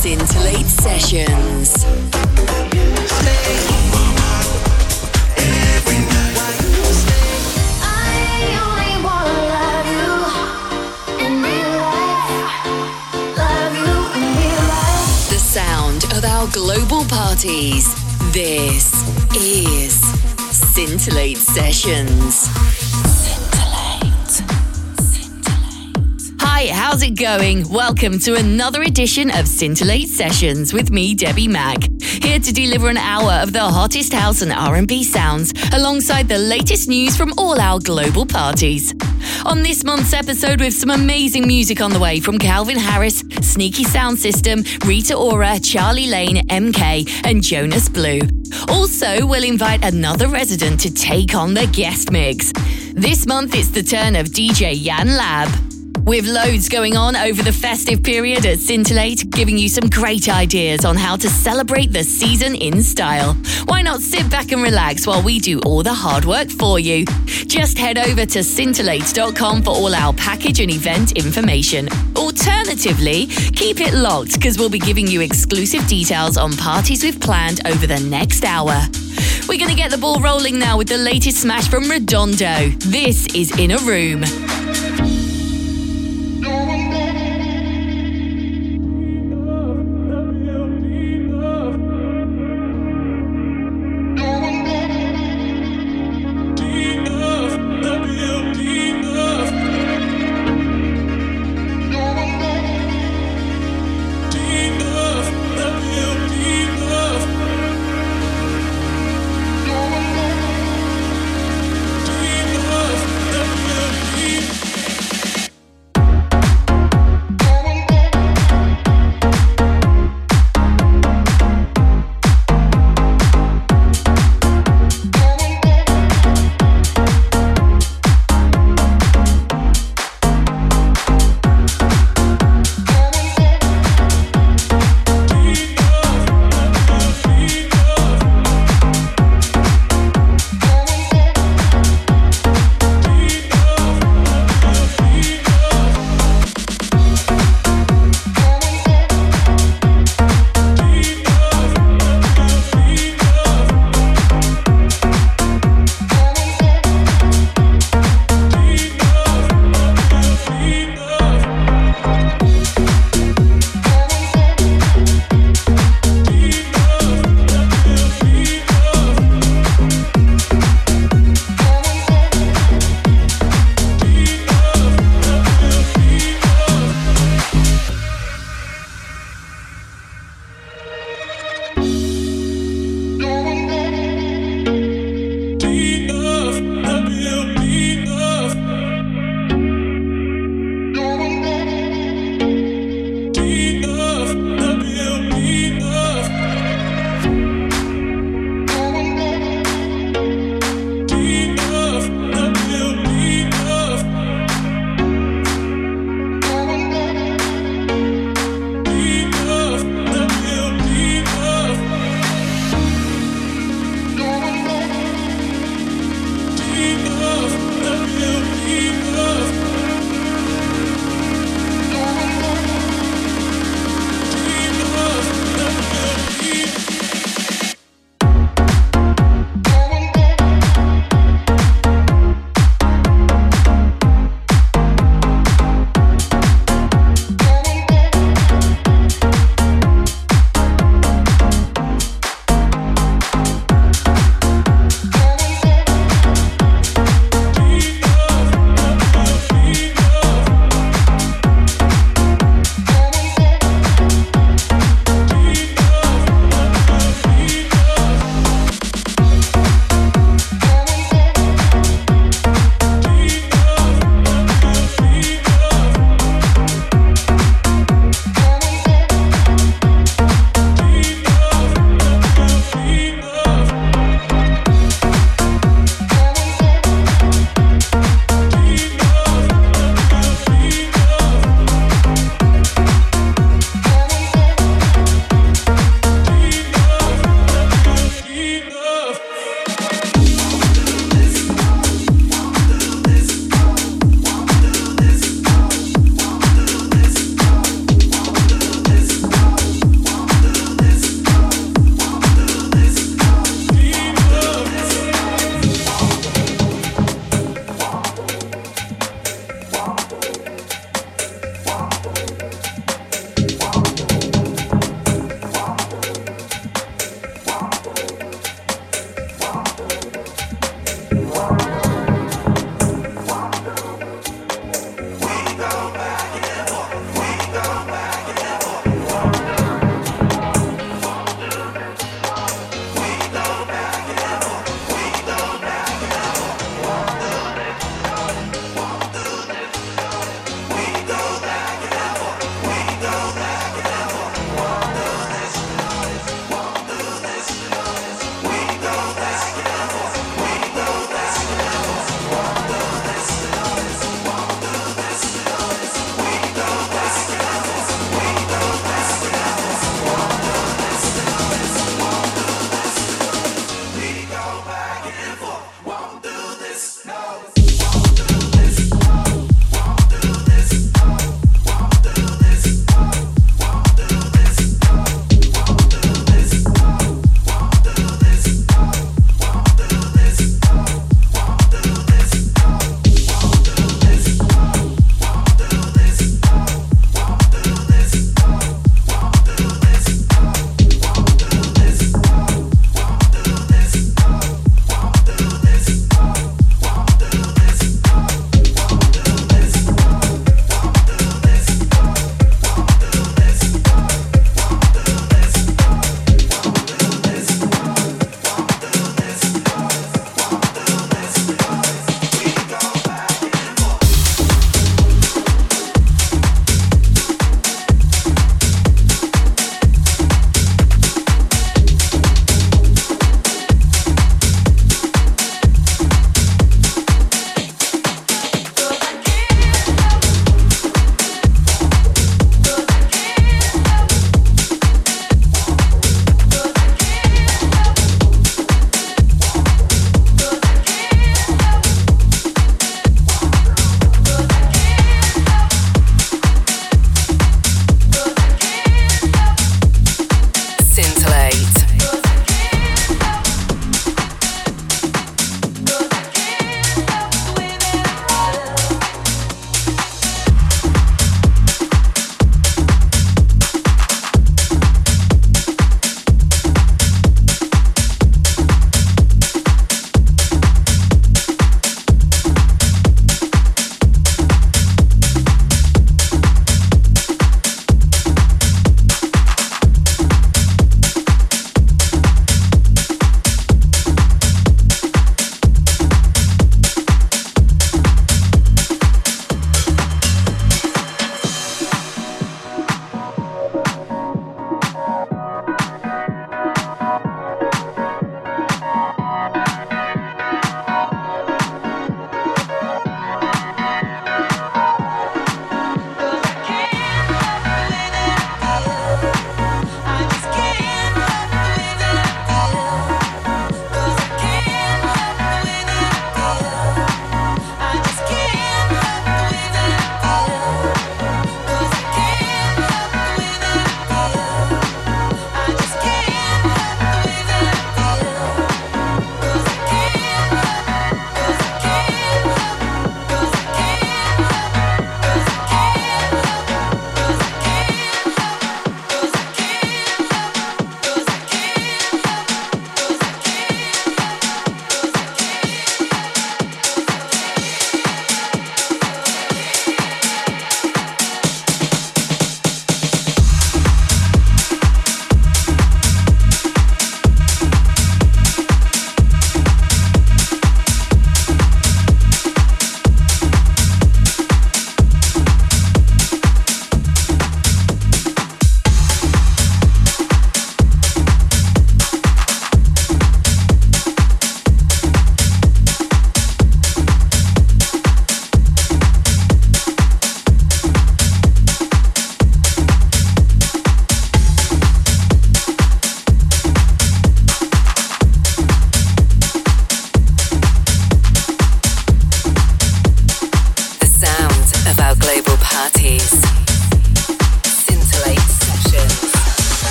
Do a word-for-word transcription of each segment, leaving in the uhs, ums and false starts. Scintillate Sessions. The sound of our global parties. This is Scintillate Sessions. Hi, how's it going? Welcome to another edition of Scintillate Sessions with me, Debbie Mack. Here to deliver an hour of the hottest house and R and B sounds, alongside the latest news from all our global parties. On this month's episode, with some amazing music on the way from Calvin Harris, Sneaky Sound System, Rita Ora, Charlie Lane, M K, and Jonas Blue. Also, we'll invite another resident to take on the guest mix. This month, it's the turn of D J Yan Lab. With loads going on over the festive period at Scintillate, giving you some great ideas on how to celebrate the season in style. Why not sit back and relax while we do all the hard work for you? Just head over to scintillate dot com for all our package and event information. Alternatively, keep it locked because we'll be giving you exclusive details on parties we've planned over the next hour. We're going to get the ball rolling now with the latest smash from Redondo. This is In a Room.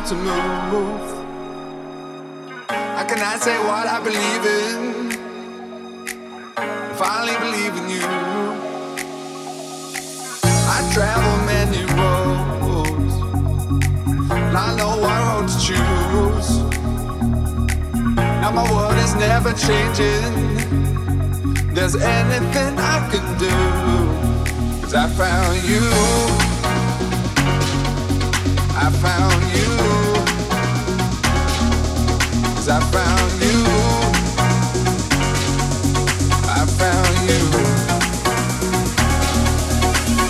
how to move. I cannot say what I believe in. I finally believe in you. I travel many roads, and I know what road to choose. Now my world is never changing. There's anything I can do, 'cause I found you. I found you, 'cause I found you, I found you,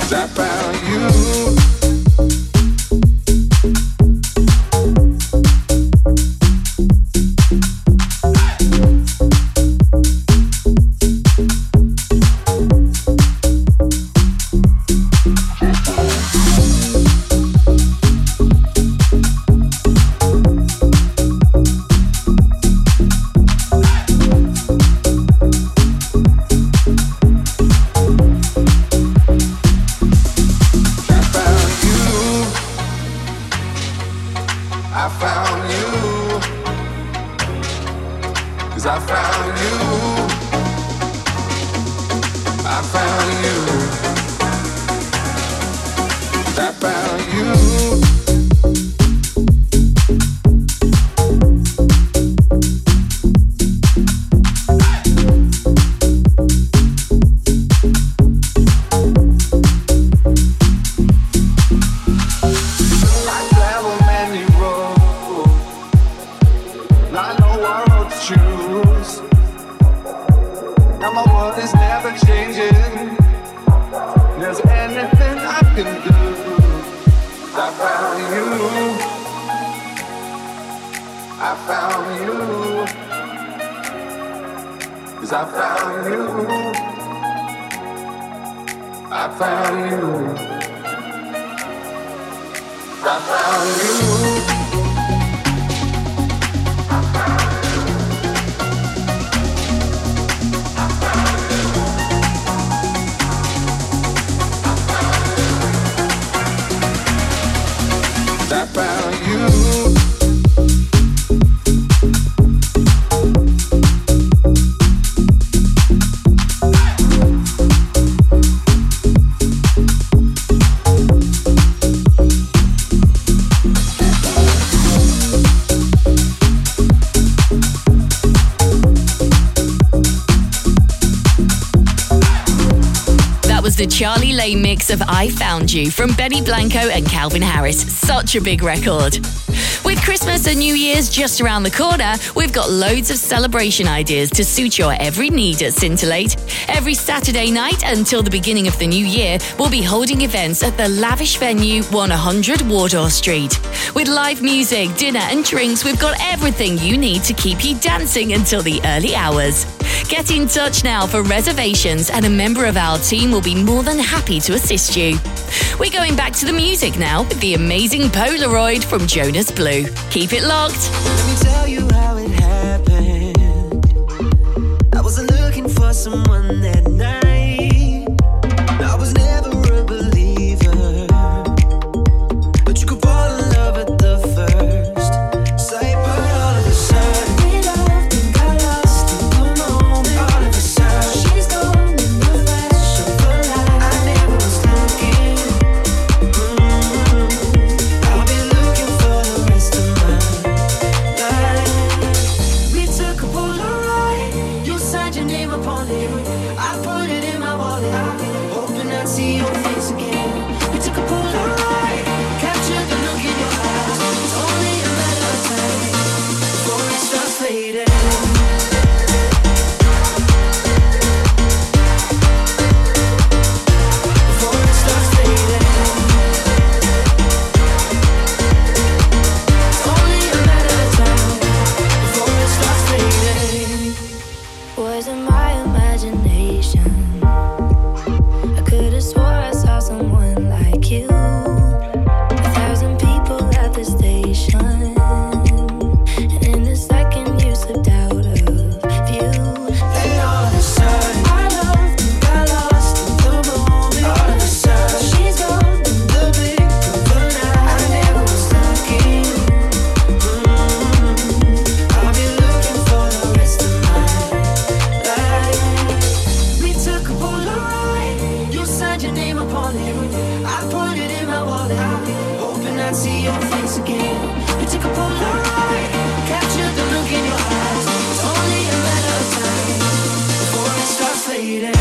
'cause I found you. The Charlie Lane mix of I Found You from Benny Blanco and Calvin Harris. Such a big record. With Christmas and New Year's just around the corner, we've got loads of celebration ideas to suit your every need at Scintillate. Every Saturday night until the beginning of the new year, we'll be holding events at the lavish venue one hundred Wardour Street. With live music, dinner and drinks, we've got everything you need to keep you dancing until the early hours. Get in touch now for reservations and a member of our team will be more than happy to assist you. We're going back to the music now with the amazing Polaroid from Jonas Blue. Keep it locked. Let me tell you how it happened. I wasn't looking for someone that night. I was never a believer, but you could fall in love at the first. I put upon it. I put it in my wallet, hoping I'd see your face again. We took a Polaroid, captured the look in your eyes. It's only a matter of time before it starts fading.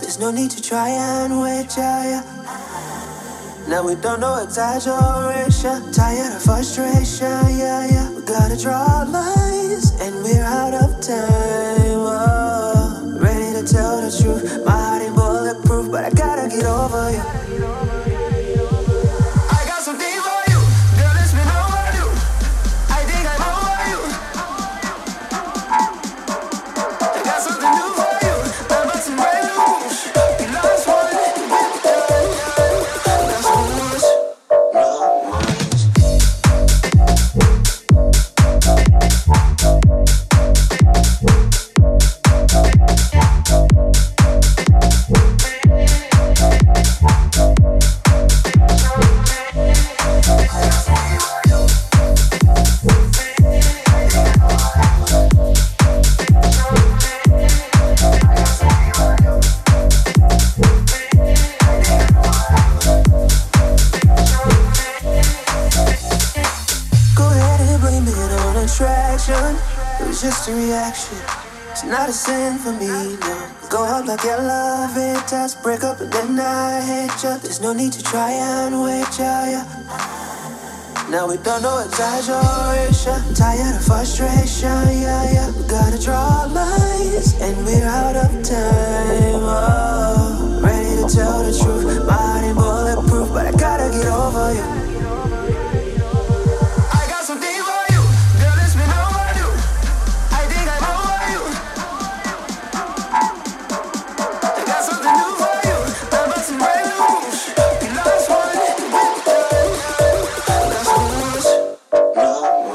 There's no need to try and wait, yeah, yeah. Now we don't know exaggeration. Tired of frustration, yeah, yeah. We gotta draw lines, and we're out of time, oh. Ready to tell the truth. My heart ain't bulletproof, but I gotta get over you. Not a sin for me, no. Go up like you love it, just break up and then I hate you. There's no need to try and wait, yeah, yeah. Now we don't know exaggeration. Tired of frustration, yeah, yeah. We gotta draw lines, and we're out of time, oh. Ready to tell the truth. My heart ain't bulletproof, but I gotta get over you. Oh,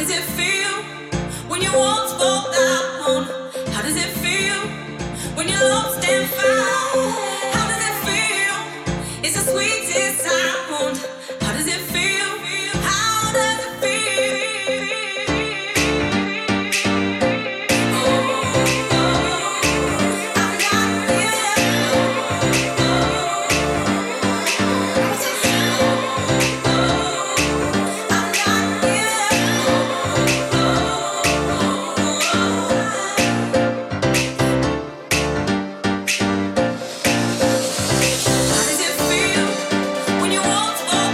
does it feel when your walls fall down? How does it feel when you're lost and found? How does it feel? It's the sweetest sound. How does it feel? How does it feel? Oh, oh, I got it. How does it feel when your walls fall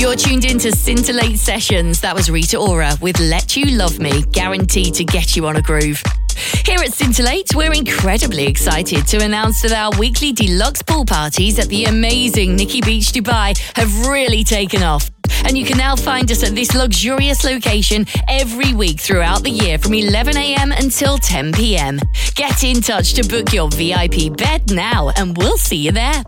You're tuned into Scintillate Sessions. That was Rita Ora with Let You Love Me, guaranteed to get you on a groove. Here at Scintillate, we're incredibly excited to announce that our weekly deluxe pool parties at the amazing Nikki Beach Dubai have really taken off. And you can now find us at this luxurious location every week throughout the year from eleven a.m. until ten p.m. Get in touch to book your V I P bed now and we'll see you there.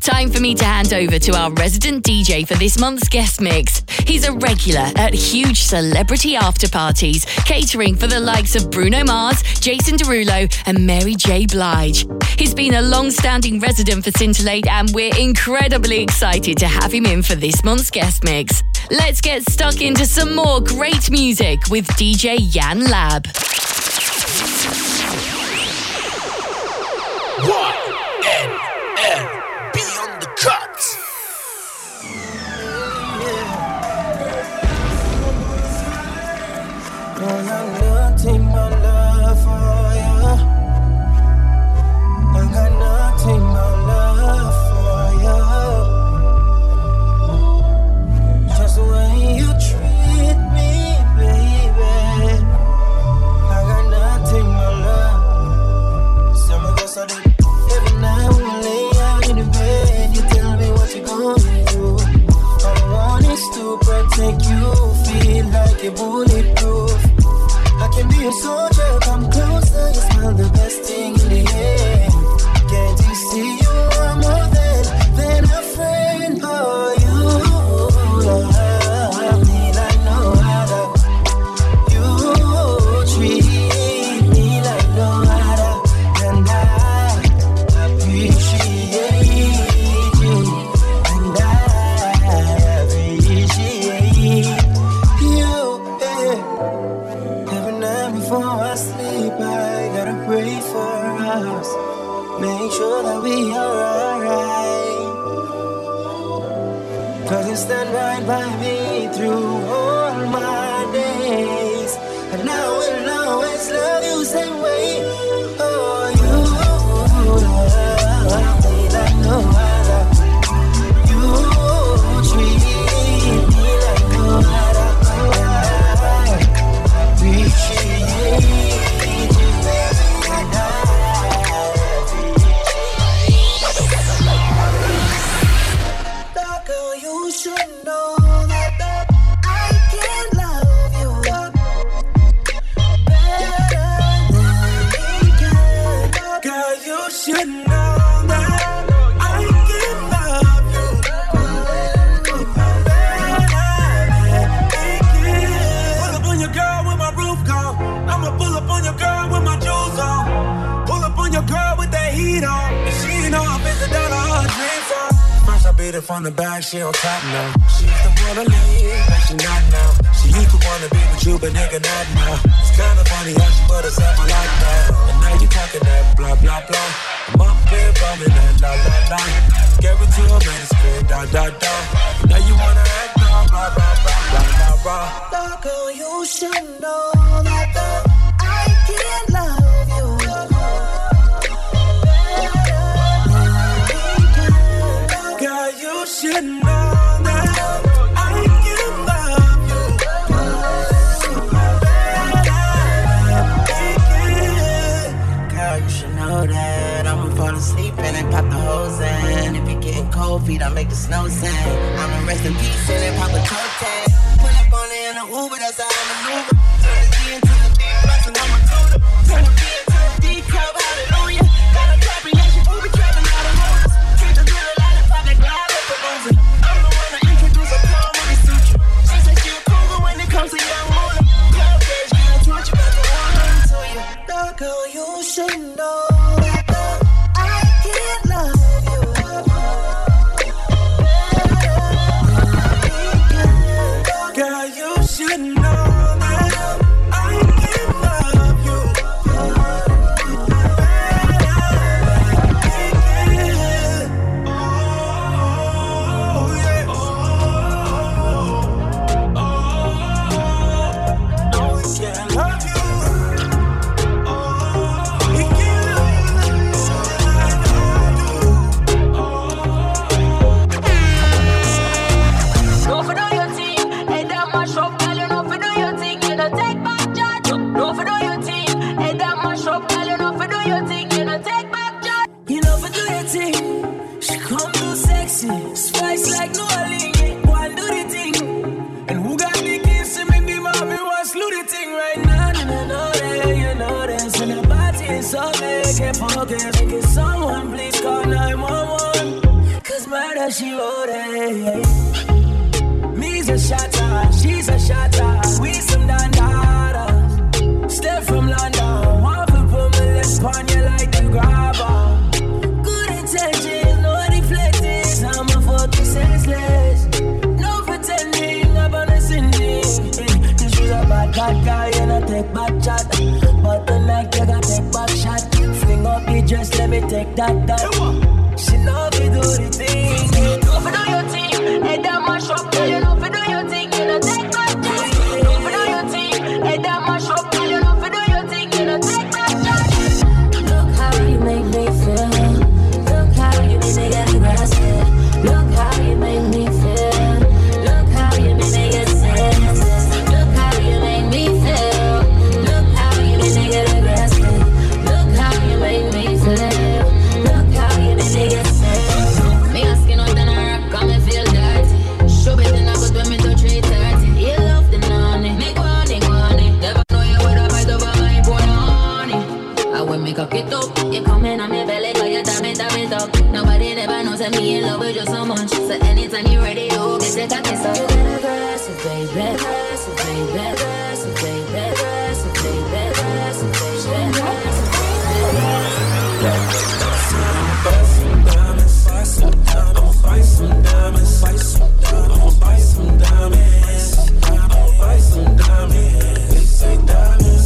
Time for me to hand over to our resident D J for this month's guest mix. He's a regular at huge celebrity after parties, catering for the likes of Bruno Mars, Jason Derulo and Mary J. Blige. He's been a long-standing resident for Scintillate and we're incredibly excited to have him in for this month's guest mix. Let's get stuck into some more great music with D J Yan Lab. Girl, I'm nothing but love for you. I got nothing but love for you. Just the way you treat me, baby, I got nothing but love. Some of us are deep. Every night we lay out in the bed, you tell me what you're gonna do. All I want is to protect you, feel like a bulletproof. I can be a soldier, come closer, you smell the best thing in the air. Can't you see you are more than, than a friend? Oh, you love me like no other. You treat me like no other, and I appreciate you, and I appreciate you, yeah. Before I sleep, I gotta pray for us. Make sure that we are alright. Cause you stand right by me through all my days. And I will always love you same way. Oh, you love me like no other. You treat me like no other. I appreciate. From the back, she on top now. She's the one to leave, but she not now. She used to wanna be with you, but nigga not now. It's kinda funny how she put herself on lockdown. And now you talking that blah blah blah. I'm up here bumming that la la la. Gave it to her, man, it's been da da da. Now you wanna act all blah blah blah blah blah blah. Dog, girl, you should know that the, I can't love. Should know that I can love you better. Girl, you should know that I'ma fall asleep and then pop the hose in. If it getting cold feet, I make the snow sand. I'ma rest in peace and then pop a toe tag. Pull up on it in a Uber, that's how I maneuver. Turn the D into the D, plus and I'm a tutor. Turn the B into a D, club, hallelujah. Got a copy, yeah, she booby trapping out of movies. Treat the good lollipop and glide. Comes a young woman, club bitch, gonna torture about the woman to you. Dog, girl, you should know that the, I can't love you. Girl, you should know that I can't love you. focus. Can someone please call nine one one? Cause murder, she wrote it. Me's a shatter, she's a shatter. We some dandadas. Step from London. Want to put my lips on you like the grabber. Good intentions, no deflections. I'm a fucking senseless. No pretending, I'm on a sending. This was a bad guy and I take back chat. You gotta take back shot. Fling up your dress, let me take that, that. She know we do the thing. You know we do your thing. Hey, that mash up, girl, you know we do your thing. You know take back shot. You know we do your thing. Hey, that mash up, girl, you know we do your thing. You know take back shot. Look how you make me feel. Look how you make me get aggressive. Look how you make me feel. Look how you make me get senses. Look how you make me feel. Cock it up, you come in on my belly, cause you damn it, damn it up. Nobody never knows that me in love with you so much. So anytime you're ready, you get your cocky stuff. You get aggressive, baby, aggressive, baby, aggressive, baby, aggressive, baby, aggressive, baby, aggressive, baby, aggressive, baby. Buy some diamonds, buy some diamonds, buy some diamonds, buy some diamonds, they say diamonds.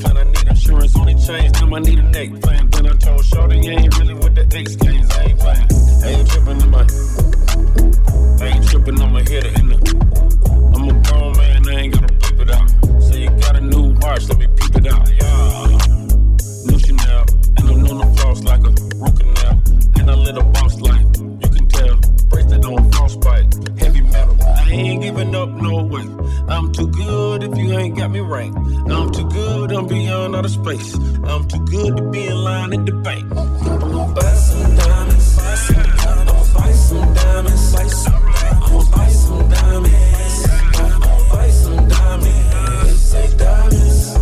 Plan. I need insurance on the chains, now I need a neck plan. Then I told Shorty, you ain't really with the X games. I ain't playing, I ain't tripping on my, I ain't tripping on my header in the, I'm a grown man, I ain't gotta peep it out. So you got a new watch, let me peep it out, yeah. New Chanel, and I'm known to floss like a root canal. And I lit a boss like, you can tell, bracelet on frostbite, heavy metal. I ain't giving up no way, I'm too good if you ain't got me right. I'm too good, I'm beyond outer space. I'm too good to be in line at the bank. I'm gonna buy some diamonds. I'm gonna buy some diamonds. I'm gonna buy some diamonds. I'm gonna buy some diamonds. They say diamonds.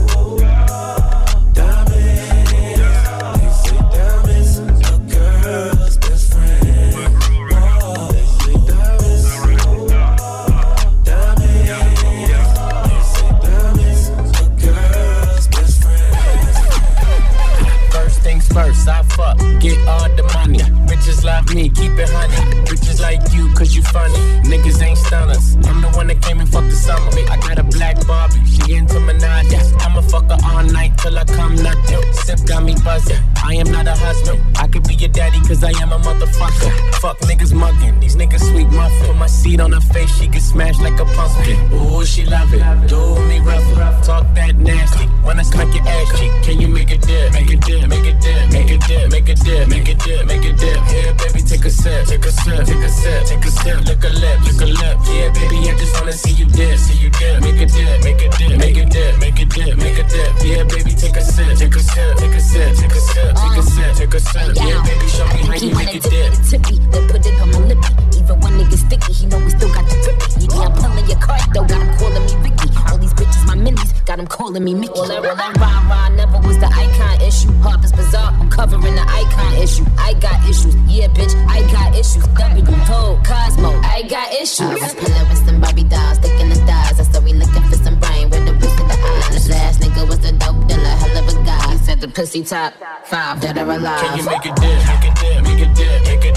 Get all the money, bitches like me, keep it honey. Bitches like you, cause you funny. Niggas ain't stunners, I'm the one that came and fucked the summer. I got a black Barbie, she into Minaj. I'ma fuck her all night till I come nothing. Sip got me buzzing, I am not a husband. I could be your daddy, cause I am a motherfucker. Fuck niggas mugging, these niggas sweet muffin. Put my seat on her face, she get smashed like a pumpkin. Ooh, she love it, do me rough. Talk that nasty, when I smack your ass cheek. Can you make a dip, make a dip, make a dip, make a dip, make a dip? Make it dip, make it dip. Yeah, baby, take a sip, take a sip, take a sip, take a sip. Lick a lip, lick a lip. Yeah, baby, I just wanna see you dip, see you dip. Make it dip, make it dip, make it dip, make it dip, make it dip. Yeah, baby, take a sip, take a sip, take a sip, take a sip, take a sip, take a sip. Yeah, baby, show me how you make it dip. Tippy, then put it on my lippy. Even when niggas sticky, he know we still got the drippy. You can't pull in your card though, got him calling me Ricky. All these bitches, my minis, got him calling me Mickey. Well, that rah rah never was the icon issue. Pop is bizarre, I'm covering the icon. Issue. I got issues, yeah, bitch. I got issues. W Pole, Cosmo, I got issues. I was pulling with some Bobby dolls, sticking the stars. I said we looking for some brain with the roots in the eyes. The last nigga was a dope dealer, hell of a guy. He said the pussy top five that are alive. Can you make a dip? Make a dip, make a dip, make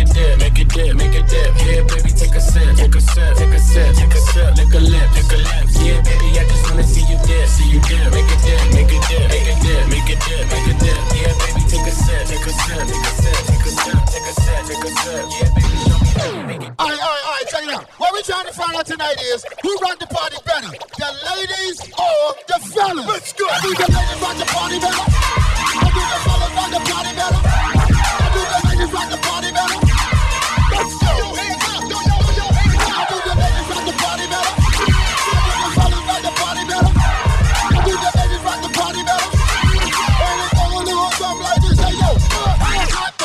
a dip, make a dip, make a dip, make a dip. Yeah, baby, take a sip, take a sip, take a sip, take a sip, lick a lip, lick a lip. Yeah, baby, I just wanna see you dip, see you dip. Make a dip, make a dip, make a dip, make a dip, make a dip. Yeah, baby, take a sip, take a sip. Take a sip, take a sip, take a sip, take a sip. Yeah, baby, show me how you make it. All right, all right, all right, check it out. What we're trying to find out tonight is who rocked the party better, the ladies or the fellas? Let's go. I do the ladies rock the party better. I do the fellas rock the party better. I do the ladies rock the party better. Let's go. I do the ladies rock the party better. I do the fellas rock the party better. I do the ladies rock the party better. And it's all a little something like this. Hey, yo. Hands up, hands up,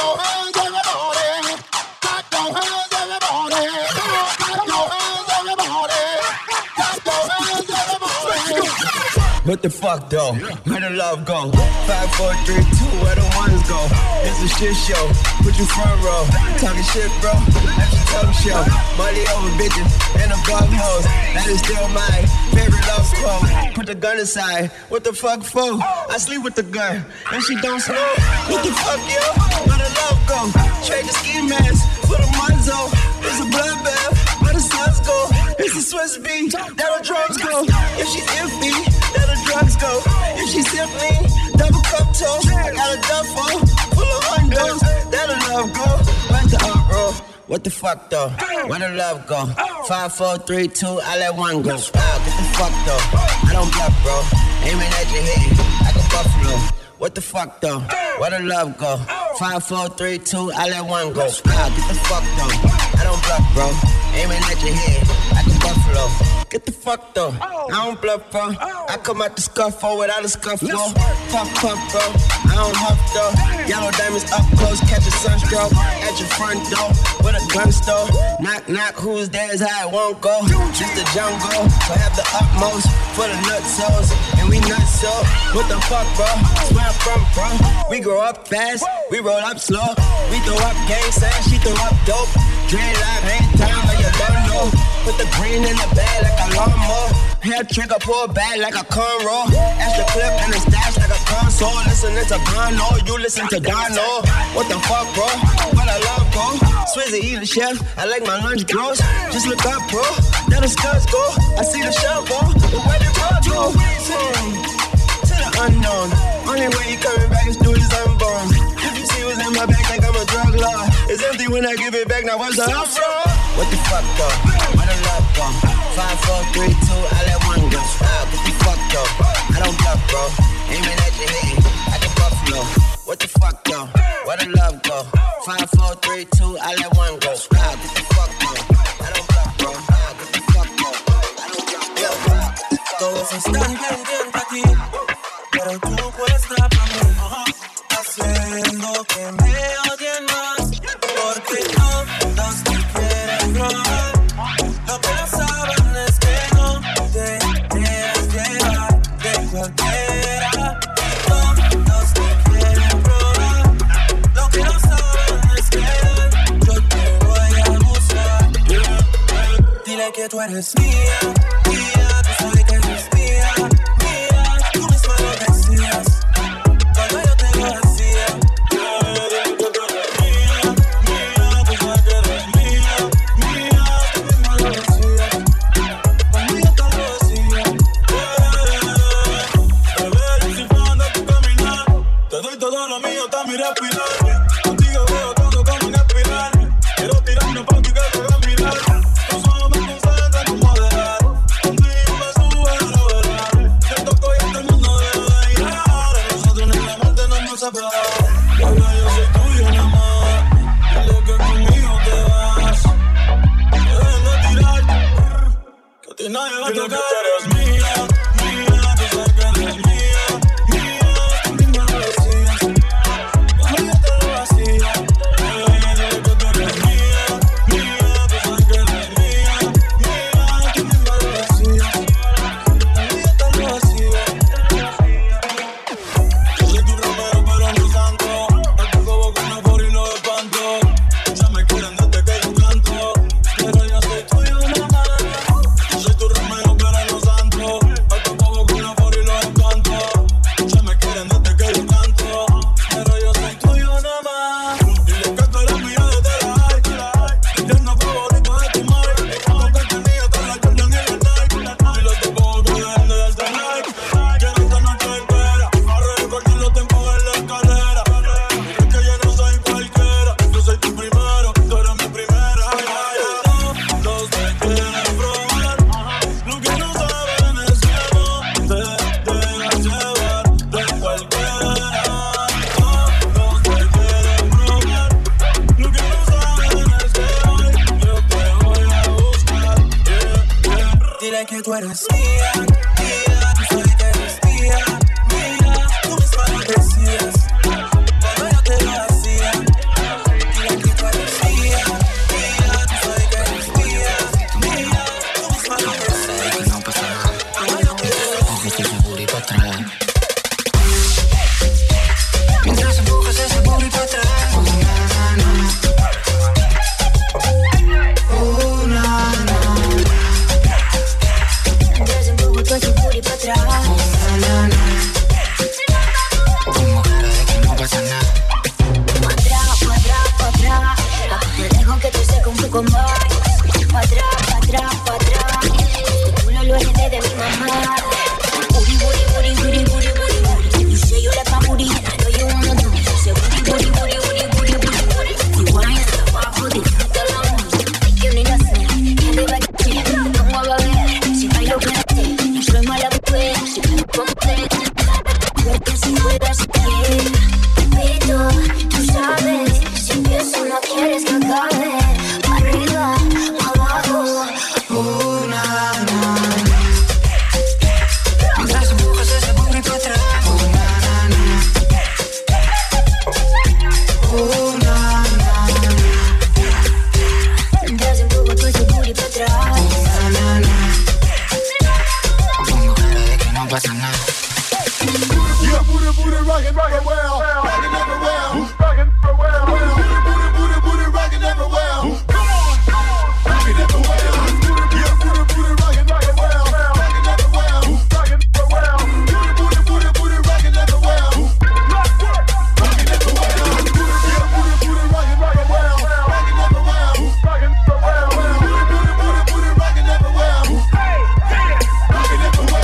What the fuck though? Where the love go? Five, four, three, two, where the ones go? It's a shit show. Put you front row. Talking shit, bro. That's a tough show. Money over bitches and above hoes. That is still my favorite love quote. Put the gun aside. What the fuck for? I sleep with the gun and she don't smoke. What the fuck, yo? Where the love go? Trade the ski mask for the muzzle. It's a bloodbath. Where the suns go? It's a Swiss beat, that'll drugs go. If she's iffy, that'll drugs go. If she's simply, double cup toe. I got a duffel, full of hundos, that'll love go. Where's the uproar? What the fuck though? Where the love go? Five, four, three, two, I let one go. Wow, get the fuck though? I don't bluff, bro. Aiming at your head, like a buffalo. What the fuck though? Where the love go? Five, four, three, two, I let one go. Wow, get the fuck though? I don't bluff, bro. Aiming at your head like a buffalo. Get the fuck though? I don't bluff, bro. I come out the scuffle without a scuffle. Puff, puff, bro. I don't huff though. Yellow diamonds up close, catch a sunstroke at your front door with a gun store. Knock, knock, who's there is how it won't go. Just the jungle, so have the utmost for the nutsos, and we nuts so. What the fuck, bro? Swear from, bro. We grow up fast, we roll up slow. We throw up gang sign, she throw up dope. Dreadlock, hang time like a bundle. Put the green in the bag like a lawnmower. Hair trigger, pull back like a cornrow. Extra clip in the stash like a console. Listening to Bruno, you listen to Dono. What the fuck, bro? What I love, bro. Swizzy eating chef, I like my lunch gross. Just look up, bro. Now the stars go. I see the shovel, the way they roll go. Unknown. Only way you coming back is through these unborn. If you see what's in my bag like I'm a drug lord. It's empty when I give it back, now what's up, bro? What the fuck though? Where the love go? Five, four, three, two, I let one go. Wow, what the fuck though? I don't bluff, bro. Aiming at your head like a buffalo. What the fuck though? Where the love go? Five, four, three, two, I let one go. Wow, what the fuck though? I don't bluff, bro. Wow, what the fuck though? I don't bluff, bro. Wow, what the fuck though? I don't bluff, bro. Pero tú cuesta para mí, haciendo que me odien más, porque todos te quieren robar. Lo que saben es que no te dejas llevar de cualquiera. Todos te quieren robar. Lo que no saben es que yo te voy a buscar. Dile que tú eres mía, mía, tú soy que eres mía. Este es un booty pa' pasa nada. Yeah, booty, booty, rockin', rockin' well, rockin' everywhere, rockin' everywhere. Booty, booty, booty, booty, rockin' everywhere. Come on, come on, rockin' everywhere. Yeah, booty, booty, rockin', rockin' well, rockin' everywhere, rockin' everywhere. Booty, booty, booty, booty, rockin' everywhere, rockin' everywhere. Yeah, booty, booty, rockin', rockin' well, rockin' everywhere, rockin' everywhere. Booty, booty, booty, booty, rockin' everywhere. Hey, hey, rockin' everywhere.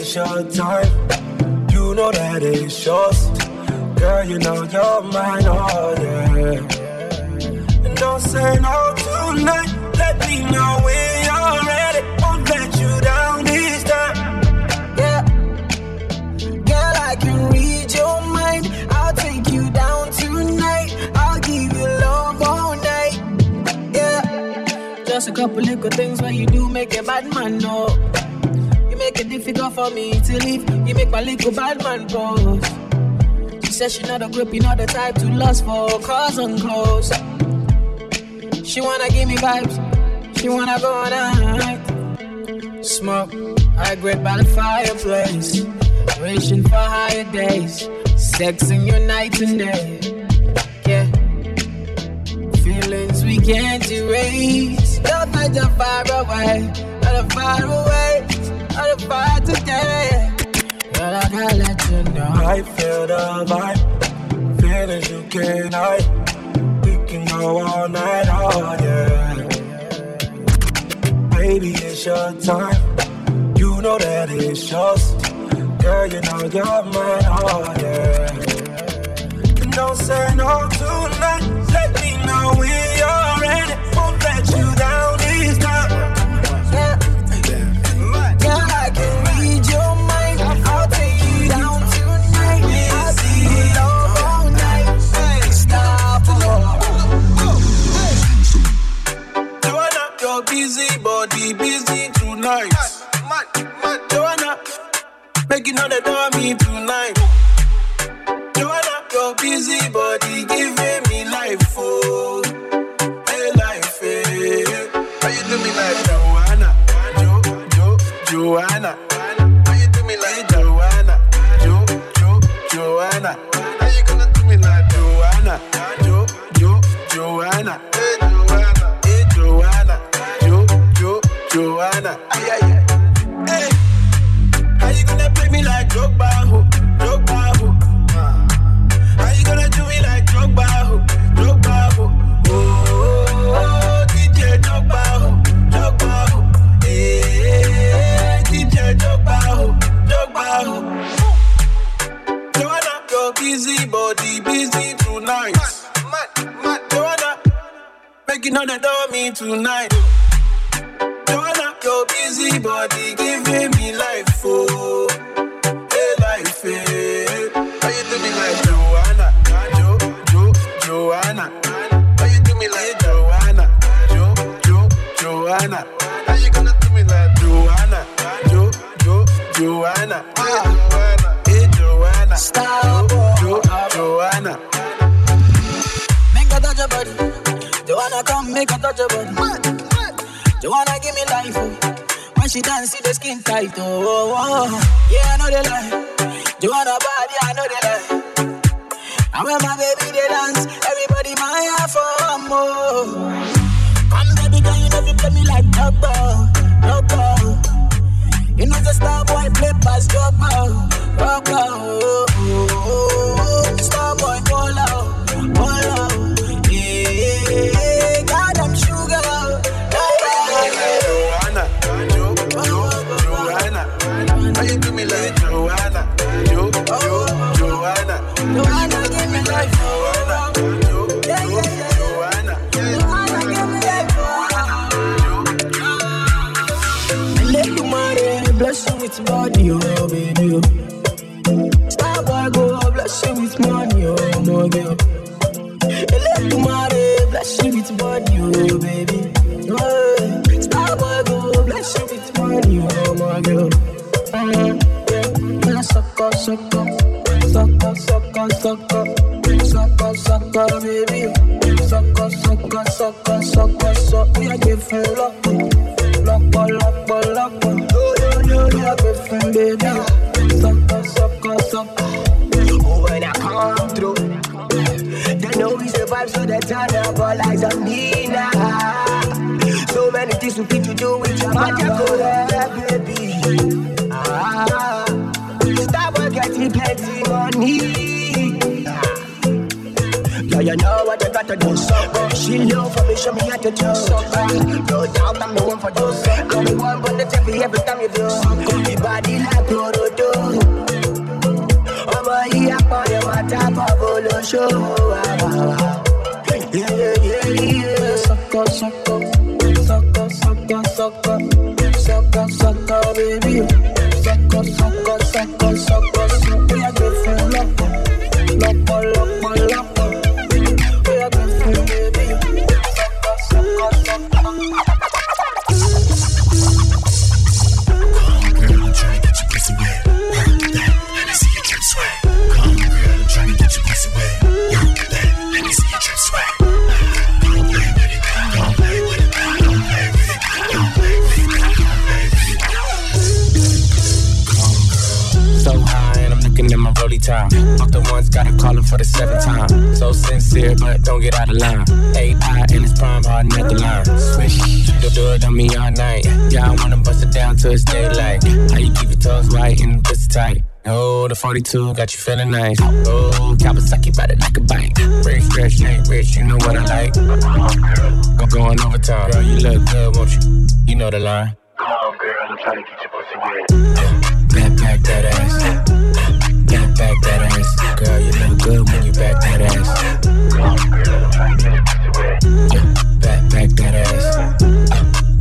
it's your time. You know that it's yours. Girl, you know you're mine, oh yeah. And don't say no too late. Let me know when you're ready. Won't let you down this time. Yeah, girl, I can read your mind. I'll take you down tonight. I'll give you love all night. Yeah, just a couple little things where you do make a bad man know. You make it difficult for me to leave. You make my little bad man pose. She says she not a grip, you not the type to lust for cars and clothes. She wanna give me vibes, she wanna go on a night. Smoke, I grip by the fireplace. Wishing for higher days. Sexing your night and day. Yeah. Feelings we can't erase. Love nights are far away. Not a far away. Not a far today. But I gotta let you know. I feel the vibe. Feelings you can't hide. All night, oh yeah. Baby, it's your time. You know that it's yours. Girl, you know you're mine, oh yeah. And don't say no too late. Let me know when you're ready. Won't let you down this time. Yeah, girl, I can read your mind. I'll take you down tonight. I'll see it all night. Stop the love. Busy body, busy tonight. Mad, mad, Joanna, making all the dummy tonight. Joanna, your busy body giving me life, oh, hey life, hey. How you do me like Joanna, Jo, Jo, Joanna? How you do me like Joanna, Jo, Jo, Joanna? How you gonna do me like Joanna, Jo, Jo, Joanna? Joanna, ay, ay, ay. Hey, how you gonna play me like Drogba, ho, Drogba, ho? How you gonna do me like Drogba, ho, Drogba, ho? Oh, oh, oh, D J Drogba, ho, Drogba, ho. Hey, hey, D J Drogba, ho, Drogba, ho. Joanna, your busy body, busy tonight. Mad, mad, mad. Joanna, making all the dummy tonight. Joanna, your busy body giving me life, oh, hey life, hey. How you do me like Joanna, Jo, Jo, Joanna? How you do me like Joanna, Jo, Jo, Joanna? How you gonna do me like Joanna, Jo, Jo, Joanna? Hey Joanna, hey Joanna, stop, Jo, Joanna. Make a touch your body, Joanna, come make a touch your body. Joanna give me life, oh. When she dance, see the skin tight, oh, oh, oh. Yeah, I know they lie. Joanna bad, yeah, I know they lie. And when my baby they dance, everybody my half for more. Come baby girl, you know you play me like Drogba, Drogba. You know the star boy play pass Drogba, Drogba, oh, oh, oh, oh. Star boy call out, call out, yeah, yeah. How you do me like Joanna, Jo, Jo, Joanna? How you gonna do me like Joanna, Jo, Jo, Joanna? Joanna, give me like Joanna. Let you marry, bless you with body, oh baby. Star boy go, bless you with money, oh my girl. Let you marry, bless you with body, oh baby. Star boy go, bless you with money, oh my girl. Sucker, sucker, sucker, sucker, sucker, sucker, baby. Sucker, sucker, sucker, sucker, sucker. We are different, lock, lock, lock, lock. We are different, baby. Sucker, sucker, sucker. When I come through, they know we survive, so they turn up all eyes on me now. So many things we need to do with your mother, baby. Ah, Starboy getting plenty money. Yeah, yeah, you know what you got to do. So she know for me, show me how to do. So no doubt I'm the one for those. I'm the one for the T V every time you do. Your body like Redondo. I'm a hip hop, I'm a type of polo show. Yeah, yeah, yeah, yeah. Sucker, sucker, sucker, sucker, sucker, sucker, sucker, baby. Sucker, sucker, sucker, sucker, sucker. We are grateful, locker, locker, locker, locker. Time. Off the ones, got him calling for the seventh time. So sincere, but don't get out of line. A I in his prime, hard not the line. Swish, you do it on me all night. Yeah, I wanna bust it down till it's daylight. How you keep your toes white and pussy tight? Oh, the forty-two got you feeling nice. Oh, Kawasaki by the like a bike. Rich, rich, ain't rich, you know what I like. Go going overtime. Girl, you look good, won't you? You know the line. Come on, girl, I'm trying to get your pussy wet. Back, back that ass. Back that ass, girl, you look good when you back that ass. Back, back that ass.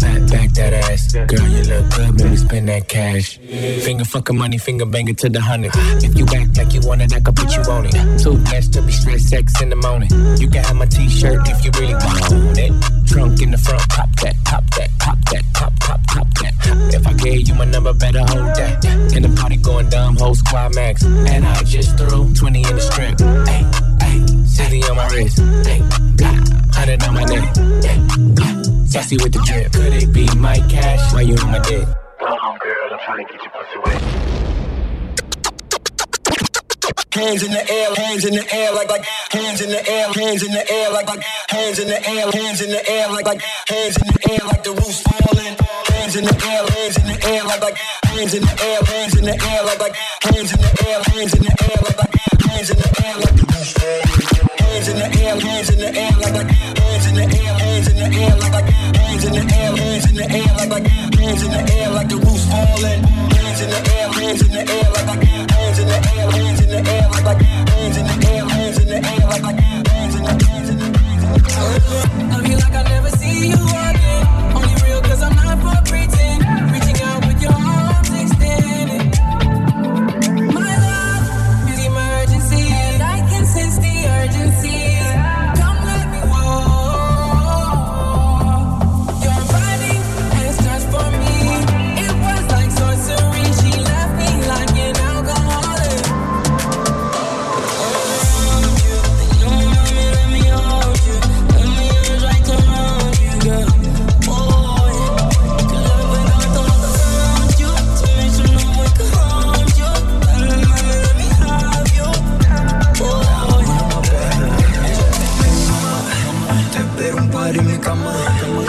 Back, back that ass, girl, you look good when you spend that cash. Finger fucking money, finger banging to the hundred. If you act like you want it, I can put you on it. Too much to be stressed, sex in the morning. You can have my T-shirt if you really want it. Trunk in the front, pop that, pop that, pop that, pop, pop, pop that. If I gave you my number, better hold that. In the party going dumb, whole squad max. And I just threw twenty in the strip. Hey, hey, city on my wrist. Hey, one hundred on my neck. Sassy with the drip. Could it be my cash? Why you on my dick? Come on, girl, I'm trying to get your pussy wet. Hands in the air, hands in the air, like like. Hands in the air, hands in the air, like like. Hands in the air, hands in the air, like like. Hands in the air, like the roof's falling. Hands in the air, hands in the air, like like. Hands in the air, hands in the air, like like. Hands in the air, hands in the air, like like. Hands in the air, like the roof's falling. Hands in the air, hands in the air, like like. Hands in the air, hands in the air, like like. Hands in the air, hands in the air, like like. Hands in the air, like the roof's falling. Hands in the air, hands in the air, like like. Hands in the air, hands in the air, like like. Hands in the air, hands in the air, like like. Hands in the hands in the I feel like I never see you walking. Only real 'cause I'm not for pretend. Reaching out with your arms extended. My love is emergency. I can sense the urgency. Come let me walk. Your body has touched for me. It was like sorcery. She left me like an alcoholic. You want me, let me hold you. En mi cama,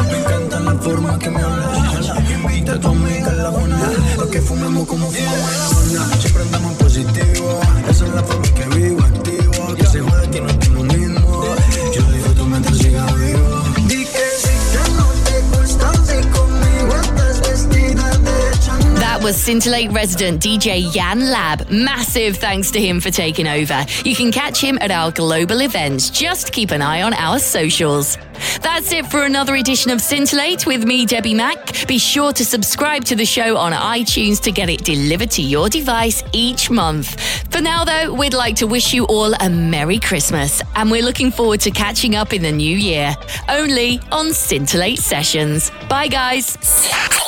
me encanta la forma que me hablas. Me invita a tu amiga a la buena, pa' que fumemos como fumamos en la buena. Siempre andamos positivo, esa es la forma que vivo activo. Que se joda que no estamos mismos, yo disfruto mientras siga vivo. Di que si que no te gusta, si conmigo estás vestida de Chanel. That was Scintillate resident D J Yan Lab. Massive thanks to him for taking over. You can catch him at our global events. Just keep an eye on our socials. That's it for another edition of Scintillate with me, Debbie Mack. Be sure to subscribe to the show on iTunes to get it delivered to your device each month. For now, though, we'd like to wish you all a Merry Christmas, and we're looking forward to catching up in the new year, only on Scintillate Sessions. Bye, guys.